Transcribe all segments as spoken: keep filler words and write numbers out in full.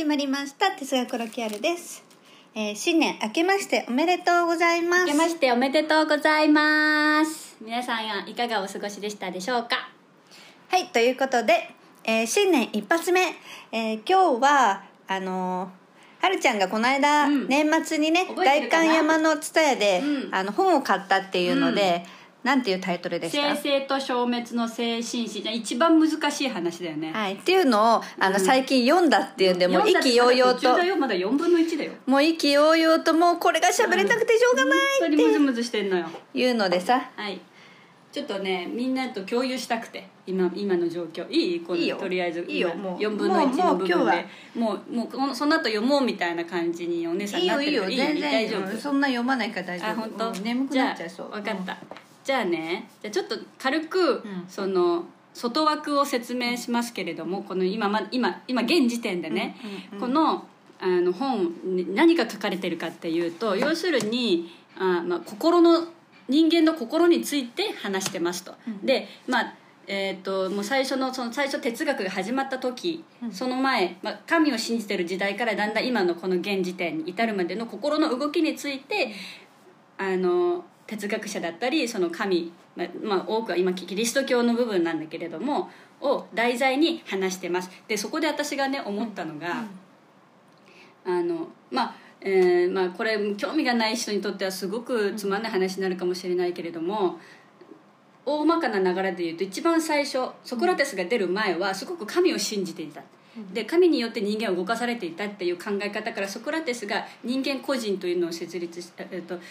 始まりました哲学ロキアルです。えー、新年明けましておめでとうございます。明けましておめでとうございます。皆さんはいかがお過ごしでしたでしょうか。はい、ということで、えー、新年一発目、えー、今日はあのー、はるちゃんがこの間、うん、年末にね代官山の蔦屋で、うん、あの本を買ったっていうので、うん、なんていうタイトルでした？生成と消滅の精神史。一番難しい話だよね。はい、っていうのをあの、うん、最近読んだっていうんで、もう意気揚々と。まだよんぶんのいちだよ。もう意気揚々と、もうこれが喋れたくてしょうがないって。本当にムズムズしてんのよ。いうのでさ。はい。ちょっとね、みんなと共有したくて、今今の状況いいこのとりあえずいいよ、もうよんぶんのいちの部分で、もうもうもうその後読もうみたいな感じにお姉さんになってる。いいよいいよ、全然大丈夫。そんな読まないから大丈夫。あ、本当。眠くなっちゃいそう。分かった。じゃあね、じゃあちょっと軽くその外枠を説明しますけれども、この 今, 今, 今現時点でね、うんうんうん、こ の, あの本に何が書かれてるかっていうと、要するにあ、まあ、心の人間の心について話してますと、うん、で、まあえー、ともう最初 の, その最初哲学が始まった時、うん、その前、まあ、神を信じてる時代からだんだん今のこの現時点に至るまでの心の動きについてあの哲学者だったりその神、まあまあ、多くは今キリスト教の部分なんだけれどもを題材に話してます。でそこで私がね思ったのが、うん、あのまあ、えーまあ、これ興味がない人にとってはすごくつまんない話になるかもしれないけれども、うん、大まかな流れで言うと一番最初ソクラテスが出る前はすごく神を信じていた。で神によって人間を動かされていたっていう考え方からソクラテスが人間個人というのを設立した、えっと、考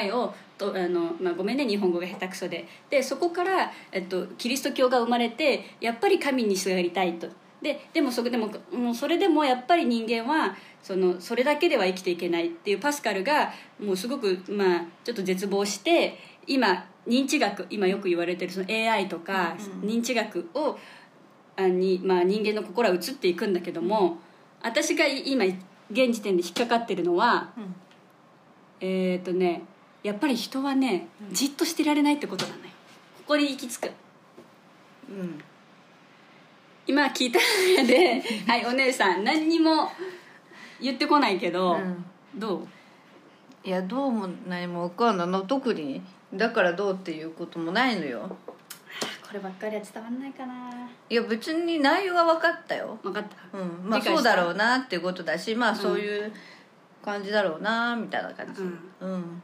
えをとあの、まあ、ごめんね日本語が下手くそで、でそこから、えっと、キリスト教が生まれてやっぱり神にすがりたいと。ででもそれでも、もうそれでもやっぱり人間はそのそれだけでは生きていけないっていうパスカルがもうすごく、まあ、ちょっと絶望して、今認知学今よく言われてるその エーアイ とか、うんうん、認知学をにまあ、人間の心は移っていくんだけども、私が今現時点で引っかかってるのは、うん、えっとねやっぱり人はね、うん、じっとしてられないってことなのよ。ここに行き着く、うん、今聞いたのではいお姉さん何にも言ってこないけど、うん、どう？いやどうも何も分かんないの。特にだからどうっていうこともないのよ。こればっかりは伝わんないかな。いや別に内容は分かったよ。分かった、うん、まあそうだろうなっていうことだし、まあそういう感じだろうなみたいな感じ、うんうん、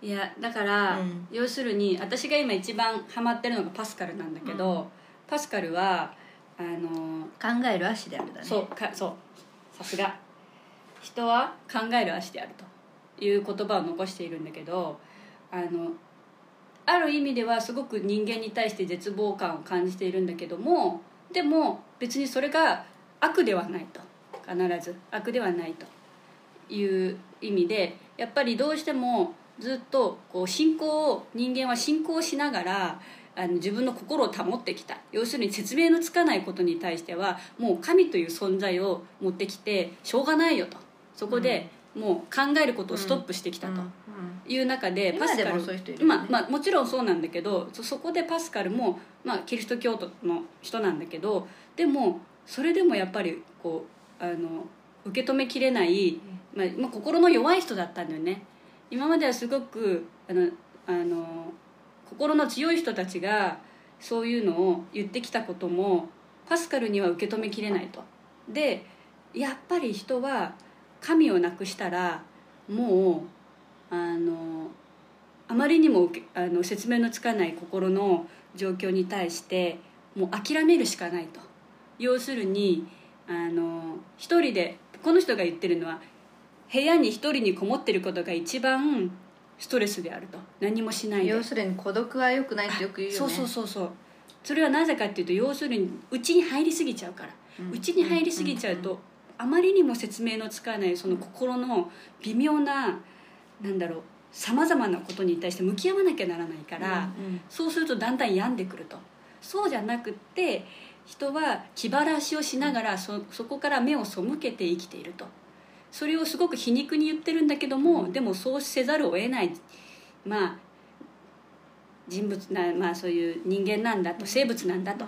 いやだから、うん、要するに私が今一番ハマってるのがパスカルなんだけど、うん、パスカルはあの考える足であるだね。そうか、そう、さすが。人は考える足であるという言葉を残しているんだけど、あのある意味ではすごく人間に対して絶望感を感じているんだけども、でも別にそれが悪ではないと、必ず悪ではないという意味で、やっぱりどうしてもずっとこう信仰を人間は信仰しながらあの自分の心を保ってきた。要するに説明のつかないことに対してはもう神という存在を持ってきてしょうがないよと、そこで、うんもう考えることをストップしてきたという中で、うんうん、パスカル今でもそういう人いるよね。まあ、まあ、もちろんそうなんだけど、そ、そこでパスカルも、まあ、キリスト教徒の人なんだけど、でもそれでもやっぱりこうあの受け止めきれない、まあ、まあ、心の弱い人だったんだよね。今まではすごくあのあの心の強い人たちがそういうのを言ってきたこともパスカルには受け止めきれないと。でやっぱり人は神をなくしたらもうあのあまりにもあの説明のつかない心の状況に対してもう諦めるしかないと。要するにあの一人でこの人が言ってるのは部屋に一人にこもってることが一番ストレスであると。何もしないで、要するに孤独は良くないってよく言うよね。そうそうそうそう。それはなぜかっていうと、要するに家に入りすぎちゃうから、家に入りすぎちゃうと、うんうんうん、あまりにも説明のつかないその心の微妙な何だろうさまざまなことに対して向き合わなきゃならないから、うんうん、そうするとだんだん病んでくると。そうじゃなくって人は気晴らしをしながら そ, そこから目を背けて生きていると。それをすごく皮肉に言ってるんだけども、でもそうせざるを得ない、まあ人物な、まあ、そういう人間なんだと、生物なんだと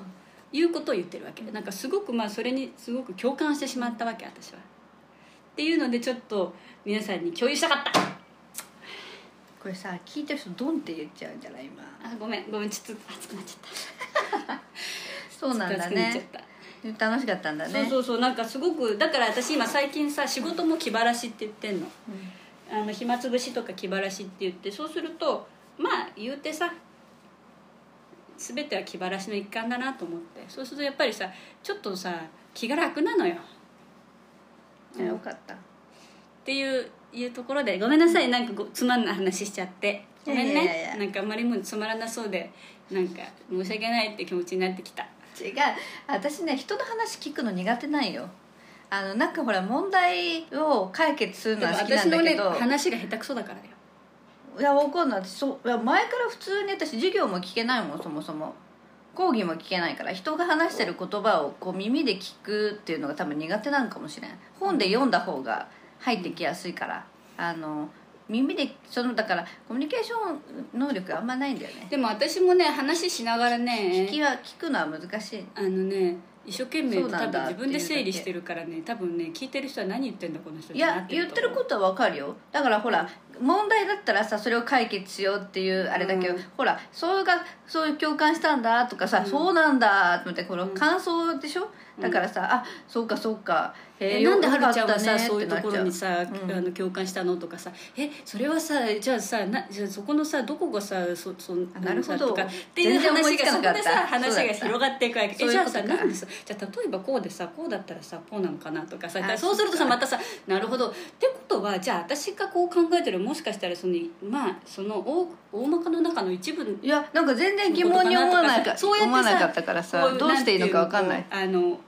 いうことを言ってるわけで、なんかすごくまあそれにすごく共感してしまったわけ私は。っていうのでちょっと皆さんに共有したかった。これさ聞いた人ドンって言っちゃうんじゃない今。あ、ごめんごめん、ちょっと熱くなっちゃった。そうなんだね。楽しかったんだね。そうそうそう、なんかすごくだから私今最近さ仕事も気晴らしって言ってんの。うん、あの暇つぶしとか気晴らしって言って、そうするとまあ言うてさ。全ては気晴らしの一環だなと思って、そうするとやっぱりさちょっとさ気が楽なのよ、うん、よかったっていう、いうところでごめんなさい、なんかごつまんない話しちゃってごめんね、なんかあんまりもうつまらなそうでなんか申し訳ないって気持ちになってきた。違う、私ね人の話聞くの苦手なんよ。あのなんかほら問題を解決するのは好きなんだけど、私の、ね、話が下手くそだからよ。いや分かんない、私そういや前から普通に私授業も聞けないもん、そもそも講義も聞けないから、人が話してる言葉をこう耳で聞くっていうのが多分苦手なのかもしれない。本で読んだ方が入ってきやすいから、うん、あの耳でそのだからコミュニケーション能力あんまないんだよね。でも私もね話しながらね聞きは聞くのは難しい。あのね一生懸命多分自分で整理してるからね、多分ね聞いてる人は何言ってんだこの人ってなってると思う。いや言ってることは分かるよ。だからほら問題だったらさそれを解決しようっていうあれだけど、うん、ほらそういうがそういう共感したんだとかさ、うん、そうなんだってこの感想でしょ、うん、だからさあそうかそうか、えー、なんではるちゃんはさそういうところにさ、うん、あの共感したのとかさ、えそれはさじゃあさなじゃあそこのさどこがさそそなるほどとかっていう話がそこでさ話が広がっていくわけ。えじゃあさなんでさじゃあ例えばこうでさこうだったらさこうなのかなとかさ、そうするとさまたさなるほどってことはじゃあ私がこう考えてるもしかしたらそのまあその 大, 大まかの中の一部のいやなんか全然疑問に思わなかったそうやってさったからさどうしていいのか分かんない。あの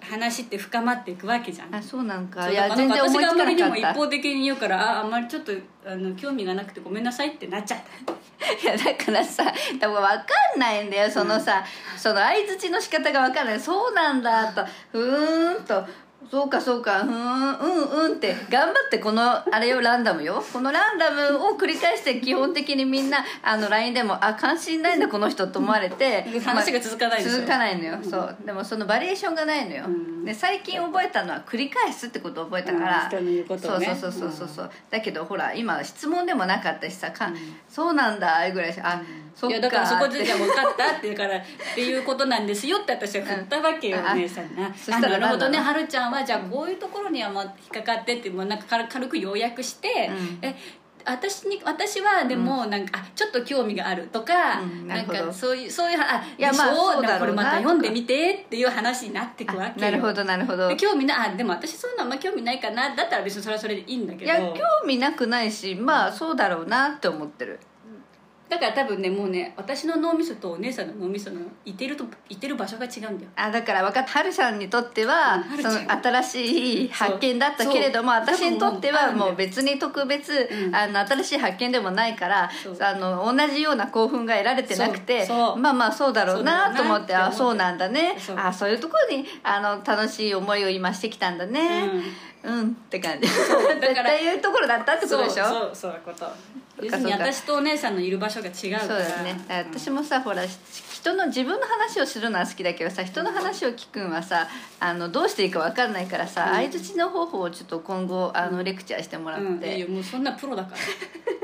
話って深まっていくわけじゃん。あそうなんかいや全然思いつかなかった。私があまりにも一方的に言うからああんまりちょっとあの興味がなくてごめんなさいってなっちゃった。いやだからさ多分分かんないんだよそのさ、うん、その相づちの仕方が分かんない。そうなんだとふーんと。そうかそうか、うんうんうんって頑張ってこのあれよランダムよこのランダムを繰り返して、基本的にみんなあの ライン でもあ関心ないんだこの人と思われて話が続かないでしょ、まあ、続かないのよ、うん、そうでもそのバリエーションがないのよ、うん、で最近覚えたのは繰り返すってことを覚えたから、うん、人の言うことをね、そうそうそうそう、うん、だけどほら今質問でもなかったしさか、うん、そうなんだぐらいしあ、うんいやだからそこでじゃあ分かったって言うからっていうことなんですよって私は振ったわけよ、お姉さんが。そしたらなるほどね、はるちゃんはじゃあこういうところには引っかかってってもうなんか軽く要約して、うん、え私に私はでもなんか、うん、あちょっと興味があるとか、うん、なんかそういうそういうあいやまあそうだろうな、これまた読んでみてっていう話になってくわけよ。なるほどなるほど。で興味なあでも私そういうのあんま興味ないかなだったら別にそれはそれでいいんだけど。いや興味なくないしまあそうだろうなって思ってる。だから多分ねもうね私の脳みそとお姉さんの脳みそのいてるといてる場所が違うんだよ。あだから分かった、はるさんにとっては、うん、その新しい発見だったけれども私にとってはもう別に特別、うん、あの新しい発見でもないからあの同じような興奮が得られてなくてまあまあそうだろうなと思って、あそうなんだね、そうあそういうところにあの楽しい思いを今してきたんだね、うん、うんって感じ。そうだから絶対いうところだったってことでしょ。そうそういうこと。別に私とお姉さんのいる場所が違うから。そうだね。私もさ、うん、ほら人の自分の話をするのは好きだけどさ人の話を聞くんはさあのどうしていいか分かんないからさ、うん、相づちの方法をちょっと今後あのレクチャーしてもらって、うんうん、いやいやもうそんなプロだか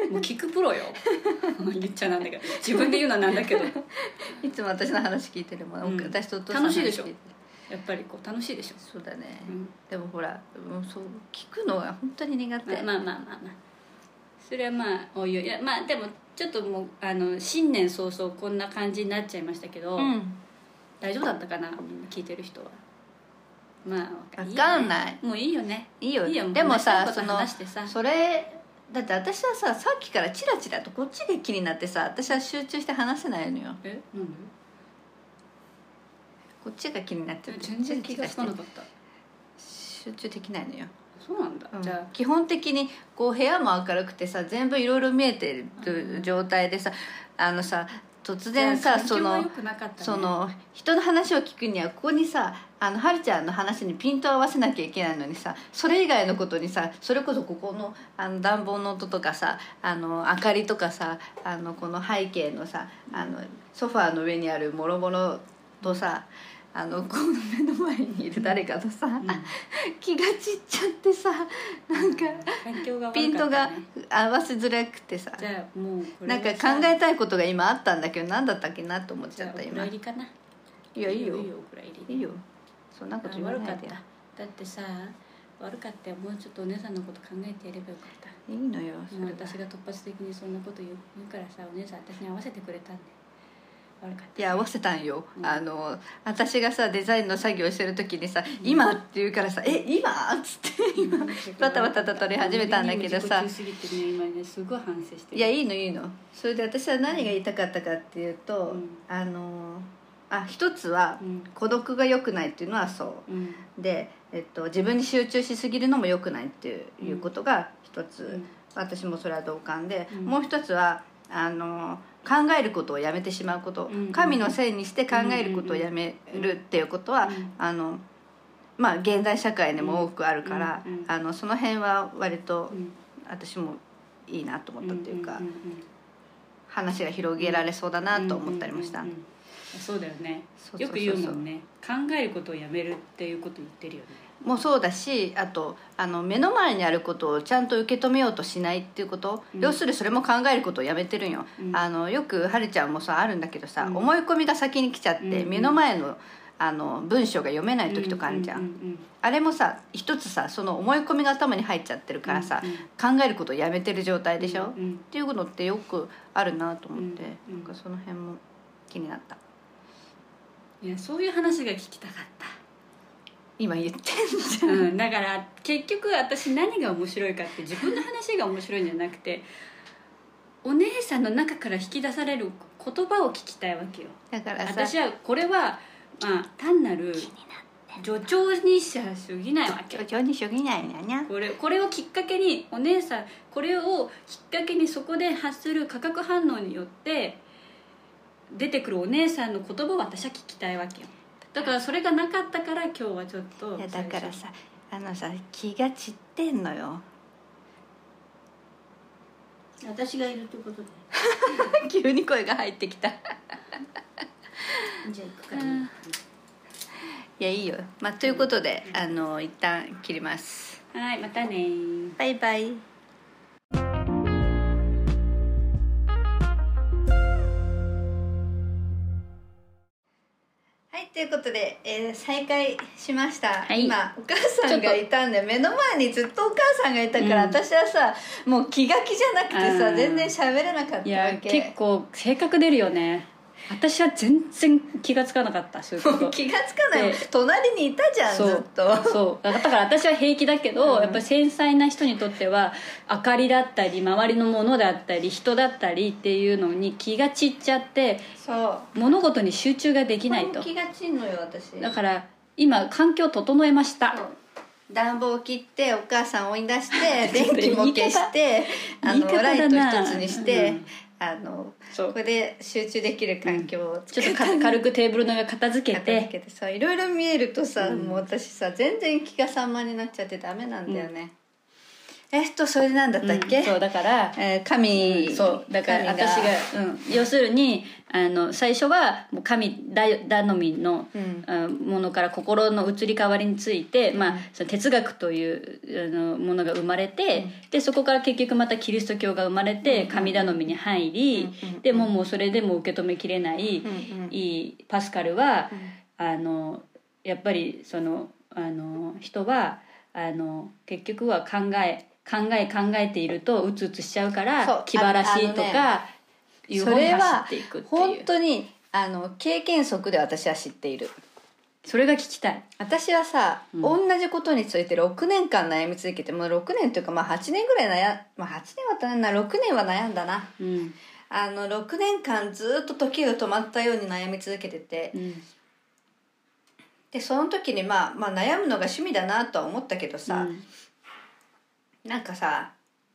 らもう聞くプロよ言っちゃなんだけど自分で言うのはなんだけどいつも私の話聞いてるもん、うん、私とお父さんの話聞いてる。楽しいでしょやっぱりこう楽しいでしょ。そうだね、うん、でもほらもうそう聞くのが本当に苦手。まあまあまあまあそれはまあおいおい、いやまあでもちょっともうあの新年早々こんな感じになっちゃいましたけど、うん、大丈夫だったかなみんな聞いてる人は。まあ分かんない、もういいよねいいよ、いいよ。でもさそのそれだって私はささっきからチラチラとこっちで気になってさ私は集中して話せないのよ。えなんで？こっちが気になってる。全然気がつかなかった。集中できないのよ。そうなんだ、うん、じゃあ基本的にこう部屋も明るくてさ全部いろいろ見えてる状態でさ、うん、あのさ突然さそのその人の話を聞くにはここにさあのはるちゃんの話にピント合わせなきゃいけないのにさそれ以外のことにさそれこそここ の, あの暖房の音とかさあの明かりとかさあのこの背景のさあのソファーの上にあるもろもろとさあのこの目の前にいる誰かとさ、うん、気が散っちゃってさ、なんかピントが合わせづらくてさ、じゃあもうこれなんか考えたいことが今あったんだけど何だったっけなと思っちゃった。今じゃあお蔵入りかな。いやいいよいいよ、お蔵入りいいよ、そんなこと言わないで。悪かった、だってさ、悪かったよ。もうちょっとお姉さんのこと考えてやればよかった。いいのよ、それは。私が突発的にそんなこと言うからさ、お姉さん私に合わせてくれたんで。悪かった、ね、いや合わせたんよ、うん、あの私がさデザインの作業してる時にさ、うん、今って言うからさ、え今っつって今バタバタと撮り始めたんだけどさ、いやいいのいいの。それで私は何が言いたかったかっていうと、うん、あのあ一つは、うん、孤独が良くないっていうのはそう、うん、で、えっと、自分に集中しすぎるのも良くないっていうことが一つ、うん、私もそれは同感で、うん、もう一つはあの考えることをやめてしまうこと、うんうん、神のせいにして考えることをやめるっていうことは、うんうん、あのまあ現代社会でも多くあるから、うんうん、あのその辺は割と私もいいなと思ったっていうか、話が広げられそうだなと思ったりました。そうだよね、よく言うもんね、考えることをやめるっていうこと言ってるよね。もうそうだし、あとあの目の前にあることをちゃんと受け止めようとしないっていうこと、うん、要するにそれも考えることをやめてるんよ、うん、あのよくはるちゃんもさあるんだけどさ、うん、思い込みが先に来ちゃって、うんうん、目の前のあの文章が読めない時とかあるじゃん。あれもさ一つさ、その思い込みが頭に入っちゃってるからさ、うんうん、考えることをやめてる状態でしょ、うんうん、っていうのってよくあるなと思って、うんうん、なんかその辺も気になった。いや、そういう話が聞きたかった。今言ってんじゃん、うん、だから結局私何が面白いかって、自分の話が面白いんじゃなくてお姉さんの中から引き出される言葉を聞きたいわけよ。だからさ、私はこれは、まあ、単なる助長にしかすぎないわけ。助長にしかすぎないんだよね。これ、これをきっかけにお姉さん、これをきっかけにそこで発する化学反応によって出てくるお姉さんの言葉を私は聞きたいわけよ。だからそれがなかったから今日はちょっと。いやだからさ、あのさ気が散ってんのよ。私がいるってことで急に声が入ってきたじゃあ行くから、ね、いやいいよ、まあ、ということで、うん、あの一旦切ります。はい、またね、バイバイ。ということで、えー、再開しました、はい、今お母さんがいたんで、目の前にずっとお母さんがいたから、うん、私はさもう気が気じゃなくてさ全然喋れなかったわけ。いや結構性格出るよね。私は全然気がつかなかった。そういうこと気がつかない。隣にいたじゃんずっと。そうだから私は平気だけど、うん、やっぱり繊細な人にとっては明かりだったり周りのものだったり人だったりっていうのに気が散っちゃって、そう物事に集中ができないと。気が散んのよ私。だから今環境を整えました。暖房を切ってお母さんを追い出して電気も消してあのライト一つにして、うん、あのここで集中できる環境を、うん、ちょっと軽くテーブルの上片付けて片付けてさ、いろいろ見えるとさ、うん、もう私さ全然気が散漫になっちゃってダメなんだよね、うん、えっとそれなんだったっけ、うん、そうだから、えー、神、うん、そうだから私が、うん、要するにあの最初はもう神頼みの、うん、ものから心の移り変わりについて、うん、まあ、その哲学というあのものが生まれて、うん、でそこから結局またキリスト教が生まれて、うん、神頼みに入り、うん、でももうそれでも受け止めきれない、うん、いいパスカルは、うん、あのやっぱりそのあの人はあの結局は考え考え考えているとうつうつしちゃうから、気晴らしいとか。それは本当にあの経験則で私は知っている。それが聞きたい。私はさ、うん、同じことについてろくねんかん悩み続けて、もうろくねんというか、まあ、はちねんぐらい悩ん、まあ、はちねんはろくねんは悩んだな、うん、あのろくねんかんずっと時が止まったように悩み続けてて、うん、でその時に、まあ、まあ悩むのが趣味だなとは思ったけどさ、うん、なんかさ、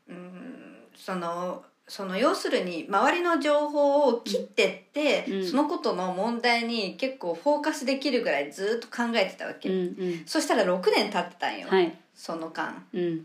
うん、そのその要するに周りの情報を切ってって、うん、そのことの問題に結構フォーカスできるぐらいずっと考えてたわけ、うんうん、そしたらろくねん経ってたんよ、はい、その間、うん、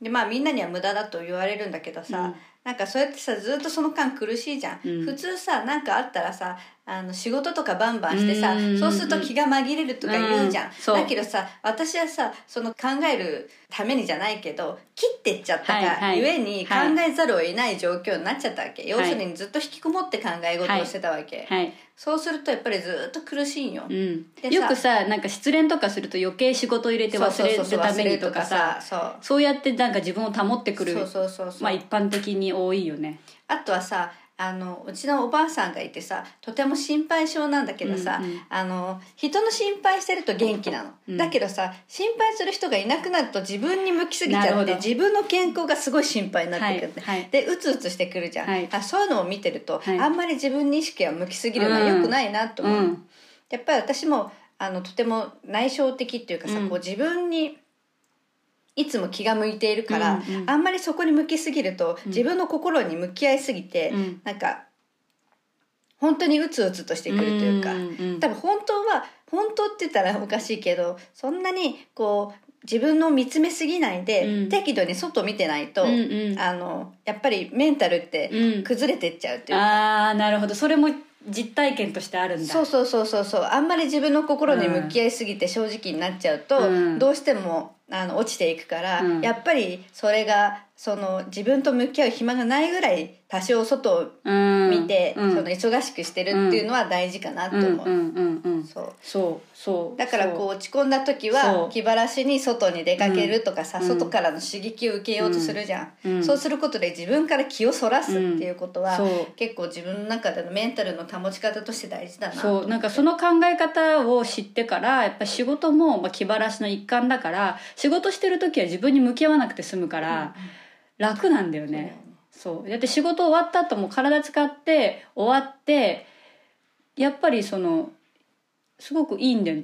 でまあみんなには無駄だと言われるんだけどさ、なんかそうやってさずっとその間苦しいじゃん、うん、普通さなんかあったらさあの仕事とかバンバンしてさ、うん、そうすると気が紛れるとか言うじゃん、うん、だけどさ私はさその考えるためにじゃないけど切っていっちゃったから、はいはい、ゆえに考えざるを得ない状況になっちゃったわけ、はい、要するにずっと引きこもって考え事をしてたわけ、はいはい、そうするとやっぱりずっと苦しいんよ、うん、でさよくさなんか失恋とかすると余計仕事入れて忘れるためにとかさそうやってなんか自分を保ってくるそうそうそうそう、まあ、一般的に多いよね。あとはさあのうちのおばあさんがいてさとても心配性なんだけどさ、うんうん、あの人の心配してると元気なの、うん、だけどさ心配する人がいなくなると自分に向きすぎちゃって自分の健康がすごい心配になってくる、ねはいはい、でうつうつしてくるじゃん、はい、あそういうのを見てると、はい、あんまり自分に意識が向きすぎるのは良くないなと思う、うんうん、やっぱり私もあのとても内省的っていうかさ、うん、こう自分にいつも気が向いているから、うんうん、あんまりそこに向きすぎると、うん、自分の心に向き合いすぎて、うん、なんか本当にうつうつとしてくるというか、うんうん、多分本当は本当って言ったらおかしいけどそんなにこう自分の見つめすぎないで、うん、適度に外見てないと、うんうん、あのやっぱりメンタルって崩れてっちゃうというか、うん、あーなるほどそれも実体験としてあるんだ。そうそうそうそうそうあんまり自分の心に向き合いすぎて正直になっちゃうと、うん、どうしてもあの落ちていくから、うん、やっぱりそれがその自分と向き合う暇がないぐらい多少外を見て、うん、その忙しくしてるっていうのは大事かなと思う。そうそうそうだからこう落ち込んだ時は気晴らしに外に出かけるとかさ、うん、外からの刺激を受けようとするじゃん、うん、そうすることで自分から気をそらすっていうことは、うん、結構自分の中でのメンタルの保ち方として大事だなと思って。そうなんかその考え方を知ってからやっぱ仕事もまあ気晴らしの一環だから仕事してる時は自分に向き合わなくて済むから楽なんだよね、うん、そうだって仕事終わった後も体使って終わってやっぱりそのすごくいいんだよ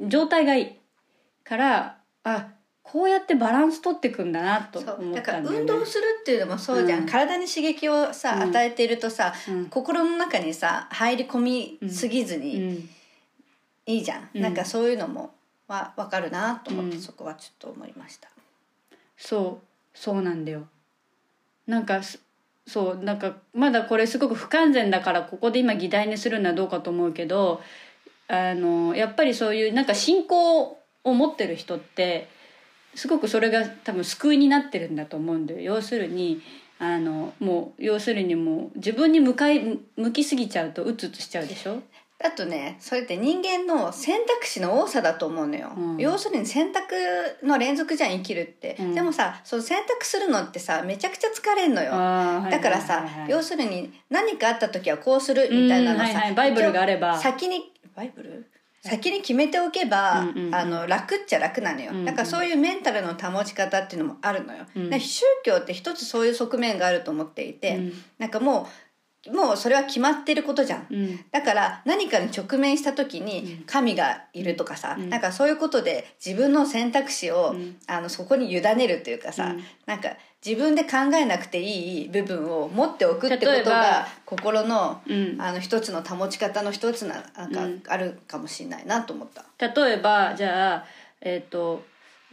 状態がいいからあこうやってバランス取ってくんだなと思ったんだよね。そうだから運動するっていうのもそうじゃん、うん、体に刺激をさ、うん、与えているとさ、うん、心の中にさ入り込みすぎずに、うんうん、いいじゃん、うん、なんかそういうのもは分かるなと思って、うん、そこはちょっと思いました。そうそうなんだよなんかそうなんかまだこれすごく不完全だからここで今議題にするのはどうかと思うけどあのやっぱりそういうなんか信仰を持ってる人ってすごくそれが多分救いになってるんだと思うんだよ。要するにあのもう要するにもう自分に向かい向きすぎちゃうとうつうつしちゃうでしょ。あとねそれって人間の選択肢の多さだと思うのよ、うん、要するに選択の連続じゃん生きるって、うん、でもさその選択するのってさめちゃくちゃ疲れんのよだからさ、はいはいはいはい、要するに何かあった時はこうするみたいなのさ、はいはい、バイブルがあれば先にバイブル先に決めておけば、うんうんうん、あの楽っちゃ楽なのよ、うんうん、だからそういうメンタルの保ち方っていうのもあるのよ、うん、だ宗教って一つそういう側面があると思っていて、うん、なんかもうもうそれは決まってることじゃん、うん、だから何かに直面した時に神がいるとかさ、うん、なんかそういうことで自分の選択肢を、うん、あのそこに委ねるというかさ、うん、なんか自分で考えなくていい部分を持っておくってことが心の、うん、あの一つの保ち方の一つな、なんかあるかもしれないなと思った、うん、例えばじゃあ、えーと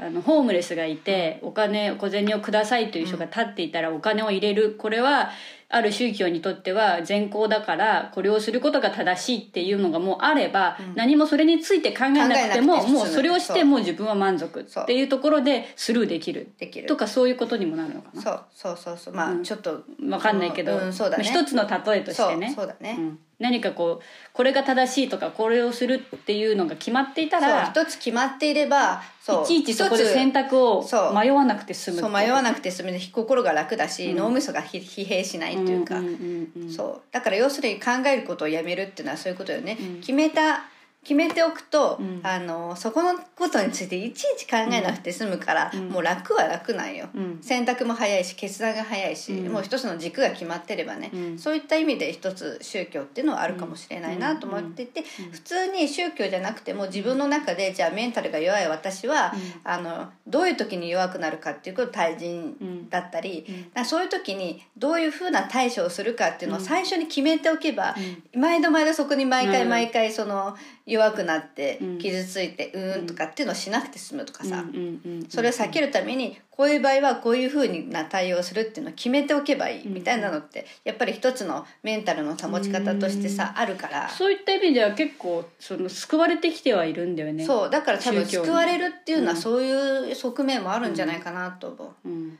あのホームレスがいてお金小銭をくださいという人が立っていたらお金を入れるこれはある宗教にとっては善行だからこれをすることが正しいっていうのがもうあれば何もそれについて考えなくてももうそれをしてもう自分は満足っていうところでスルーできるとかそういうことにもなるのかな。そうそうそうそうまあちょっと分かんないけど一つの例えとしてね。そうだね。何かこうこれが正しいとかこれをするっていうのが決まっていたら一つ決まっていればそういちいちそこで選択を迷わなくて済む。そう迷わなくて済むで心が楽だし、うん、脳みそが疲弊しないというか、うんうんうん、そうだから要するに考えることをやめるっていうのはそういうことよね、うん、決めた決めておくと、うん、あのそこのことについていちいち考えなくて済むから、うん、もう楽は楽なんよ、うん、選択も早いし決断が早いし、うん、もう一つの軸が決まってればね、うん、そういった意味で一つ宗教っていうのはあるかもしれないなと思ってて、うんうん、普通に宗教じゃなくても自分の中でじゃあメンタルが弱い私は、うん、あのどういう時に弱くなるかっていうこと対人だったり、うんうん、だそういう時にどういうふうな対処をするかっていうのを最初に決めておけば、うん、毎度毎度そこに毎回毎回その弱くなって傷ついてうーんとかっていうのをしなくて済むとかさ、それを避けるためにこういう場合はこういう風な対応するっていうのを決めておけばいいみたいなのってやっぱり一つのメンタルの保ち方としてさあるから、そういった意味では結構その救われてきてはいるんだよね。そうだから多分救われるっていうのはそういう側面もあるんじゃないかなと思う、うんうん、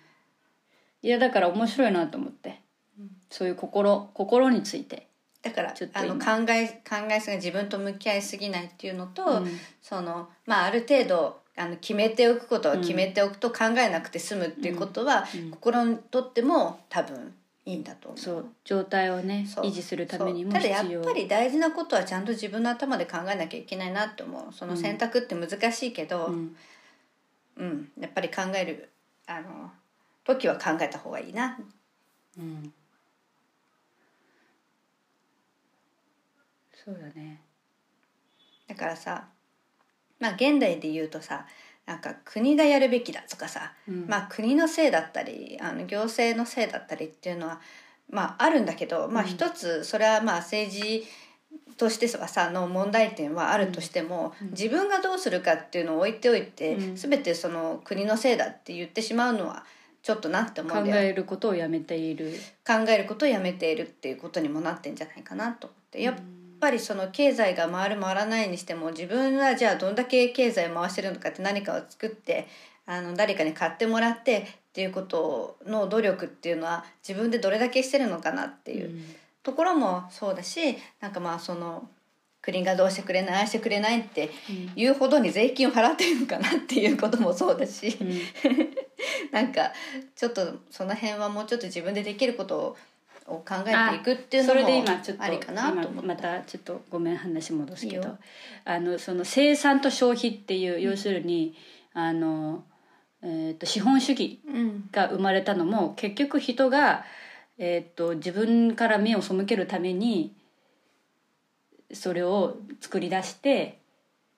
いやだから面白いなと思って、うん、そういう心心についてだからあの考え考えすぎ自分と向き合いすぎないっていうのと、うんそのまあ、ある程度あの決めておくことは決めておくと考えなくて済むっていうことは、うんうん、心にとっても多分いいんだと思う。そう状態をね維持するためにも必要。ただやっぱり大事なことはちゃんと自分の頭で考えなきゃいけないなって思う。その選択って難しいけど、うんうん、やっぱり考えるあの時は考えた方がいいな。うんそうだね。だからさ、まあ現代で言うとさ、なんか国がやるべきだとかさ、うん、まあ国のせいだったり、あの行政のせいだったりっていうのはまああるんだけど、まあ一つそれはまあ政治としてはさの問題点はあるとしても、うん、自分がどうするかっていうのを置いておいて、うん、全てその国のせいだって言ってしまうのはちょっとなって思うんだよ。考えることをやめている。考えることをやめているっていうことにもなってんじゃないかなと思って。やっぱやっぱりその経済が回る回らないにしても自分はじゃあどんだけ経済を回してるのかって何かを作ってあの誰かに買ってもらってっていうことの努力っていうのは自分でどれだけしてるのかなっていうところもそうだし、なんかまあその国がどうしてくれないしてくれないっていうほどに税金を払ってるのかなっていうこともそうだし、うん、なんかちょっとその辺はもうちょっと自分でできることをを考えていくっていうのもありかなと思った。またちょっとごめん話戻すけど、あのその生産と消費っていう、うん、要するにあの、えー、と資本主義が生まれたのも、うん、結局人が、えー、と自分から目を背けるためにそれを作り出して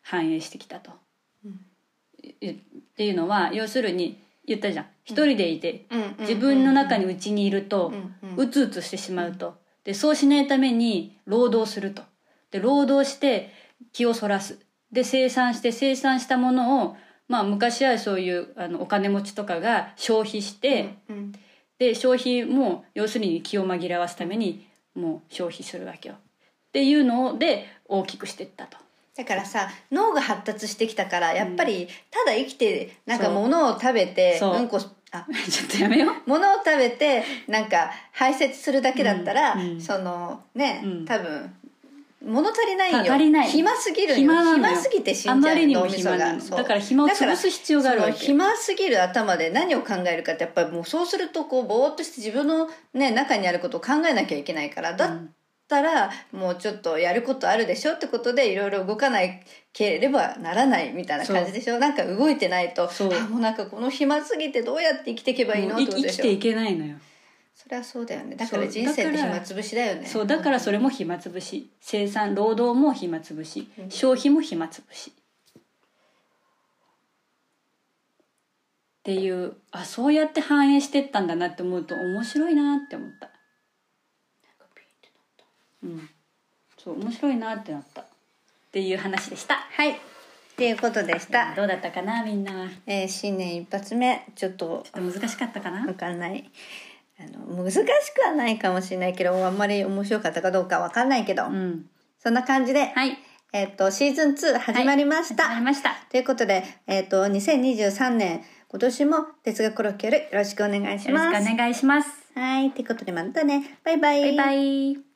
反映してきたと、うん、っていうのは要するに言ったじゃん、一人でいて、うん、自分の中にうちにいると、うん、うつうつしてしまうと、でそうしないために労働すると、で労働して気をそらす、で生産して生産したものを、まあ、昔はそういうあのお金持ちとかが消費して、うんうん、で消費も要するに気を紛らわすためにもう消費するわけよっていうので大きくしていったと。だからさ脳が発達してきたからやっぱりただ生きてなんか物を食べて う, うんこあちょっとやめよう物を食べてなんか排泄するだけだったら、うんうん、そのね、うん、多分物足りないよ。足りない。暇すぎるよ。 暇, 暇すぎて死んじゃう。あまりにも暇なの。だから暇を潰す必要があるわけ。暇すぎる頭で何を考えるかってやっぱりもうそうするとこうぼーっとして自分の、ね、中にあることを考えなきゃいけないからだ。うんたらもうちょっとやることあるでしょってことでいろいろ動かなければならないみたいな感じでしょ。なんか動いてないともうなんかこの暇すぎてどうやって生きていけばいいのってことでしょ。生きていけないのよ。それはそうだよね。だから人生って暇つぶしだよね。そうだからそれも暇つぶし、生産労働も暇つぶし、消費も暇つぶし、うん、っていうあそうやって反映してったんだなって思うと面白いなって思った。うん、そう面白いなってなったっていう話でした。はいっていうことでした。どうだったかなみんな、えー、新年一発目ちょっとちょっと難しかったかな分かんない、あの難しくはないかもしれないけどあんまり面白かったかどうか分かんないけど、うん、そんな感じで、はいえー、とシーズンツー始まりました、はい、始まりましたということで、えー、とにせんにじゅうさんねん今年も哲学コロッケよりよろしくお願いします。よろしくお願いします。はいということでまたねバイバイ、バイバイ。